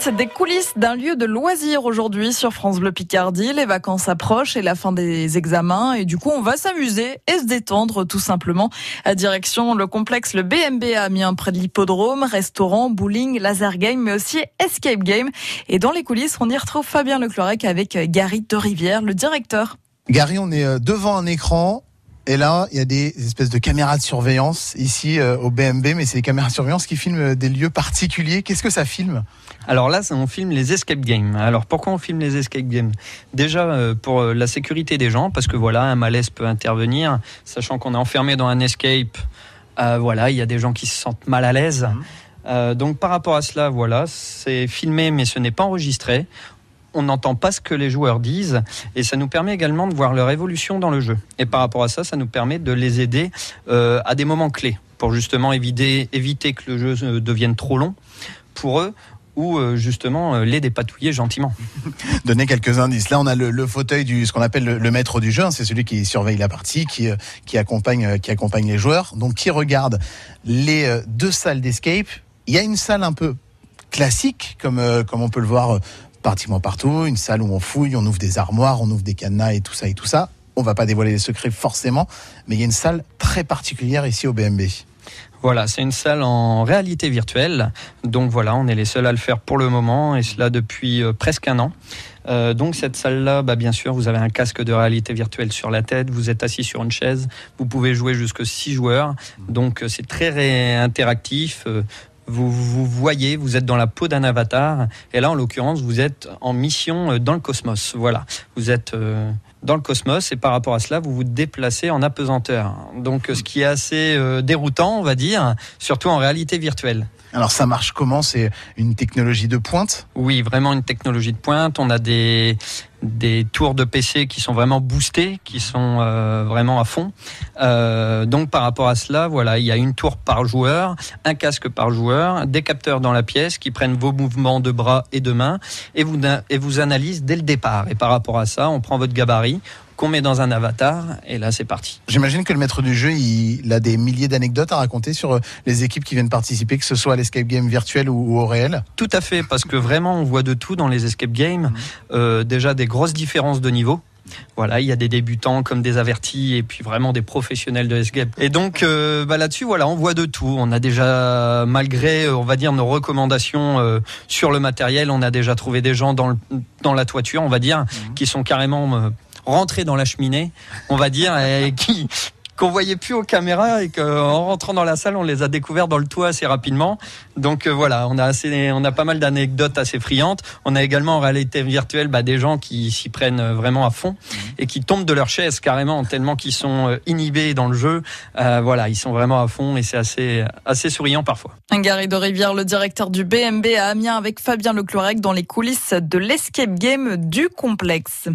Visite des coulisses d'un lieu de loisirs aujourd'hui sur France Bleu Picardie. Les vacances approchent et la fin des examens. Et du coup, on va s'amuser et se détendre tout simplement. À direction le complexe, le BMB Amiens, près de l'hippodrome, restaurant, bowling, laser game, mais aussi escape game. Et dans les coulisses, on y retrouve Fabien Leclerc avec Gary Derivière, le directeur. Gary, on est devant un écran. Et là, il y a des espèces de caméras de surveillance ici au BMB, mais c'est des caméras de surveillance qui filment des lieux particuliers. Qu'est-ce que ça filme ? Alors là, on filme les escape games. Alors pourquoi on filme les escape games ? Déjà pour la sécurité des gens, parce que voilà, un malaise peut intervenir, sachant qu'on est enfermé dans un escape. Voilà, il y a des gens qui se sentent mal à l'aise. Donc par rapport à cela, voilà, c'est filmé, mais ce n'est pas enregistré. On n'entend pas ce que les joueurs disent et ça nous permet également de voir leur évolution dans le jeu. Et par rapport à ça, ça nous permet de les aider à des moments clés pour justement éviter que le jeu devienne trop long pour eux ou justement les dépatouiller gentiment. Donner quelques indices. Là, on a le fauteuil du ce qu'on appelle le maître du jeu. C'est celui qui surveille la partie, qui accompagne les joueurs. Donc, qui regarde les deux salles d'escape. Il y a une salle un peu classique, comme on peut le voir pratiquement partout, une salle où on fouille, on ouvre des armoires, on ouvre des cadenas et tout ça. On va pas dévoiler les secrets forcément, mais il y a une salle très particulière ici au BMB. Voilà, c'est une salle en réalité virtuelle. Donc voilà, on est les seuls à le faire pour le moment et cela depuis presque un an. Donc cette salle-là, bien sûr, vous avez un casque de réalité virtuelle sur la tête, vous êtes assis sur une chaise, vous pouvez jouer jusqu'à 6 joueurs. Donc c'est très interactif. Vous voyez, vous êtes dans la peau d'un avatar et là en l'occurrence vous êtes en mission dans le cosmos. Voilà, vous êtes dans le cosmos et par rapport à cela vous vous déplacez en apesanteur. Donc ce qui est assez déroutant, on va dire, surtout en réalité virtuelle. Alors ça marche comment ? C'est une technologie de pointe ? Oui, vraiment une technologie de pointe. On a des tours de PC qui sont vraiment boostés, qui sont vraiment à fond. Donc par rapport à cela, voilà, il y a une tour par joueur, un casque par joueur, des capteurs dans la pièce qui prennent vos mouvements de bras et de mains et vous analysent dès le départ. Et par rapport à ça, on prend votre gabarit, qu'on met dans un avatar et là c'est parti. J'imagine que le maître du jeu, il a des milliers d'anecdotes à raconter sur les équipes qui viennent participer, que ce soit à l'escape game virtuel ou au réel. Tout à fait, parce que vraiment on voit de tout dans les escape games. Déjà des grosses différences de niveau. Voilà, il y a des débutants comme des avertis et puis vraiment des professionnels de l'escape. Et donc là-dessus, voilà, on voit de tout. On a déjà, malgré, on va dire, nos recommandations sur le matériel, on a déjà trouvé des gens dans la toiture, on va dire, qui sont carrément rentrés dans la cheminée, on va dire, et qu'on voyait plus aux caméras et qu'en rentrant dans la salle, on les a découverts dans le toit assez rapidement. Donc voilà, on a pas mal d'anecdotes assez friantes. On a également en réalité virtuelle des gens qui s'y prennent vraiment à fond et qui tombent de leur chaise carrément tellement qu'ils sont inhibés dans le jeu. Voilà, ils sont vraiment à fond et c'est assez souriant parfois. Gary Derivière, le directeur du BMB à Amiens avec Fabien Leclerc dans les coulisses de l'escape game du complexe.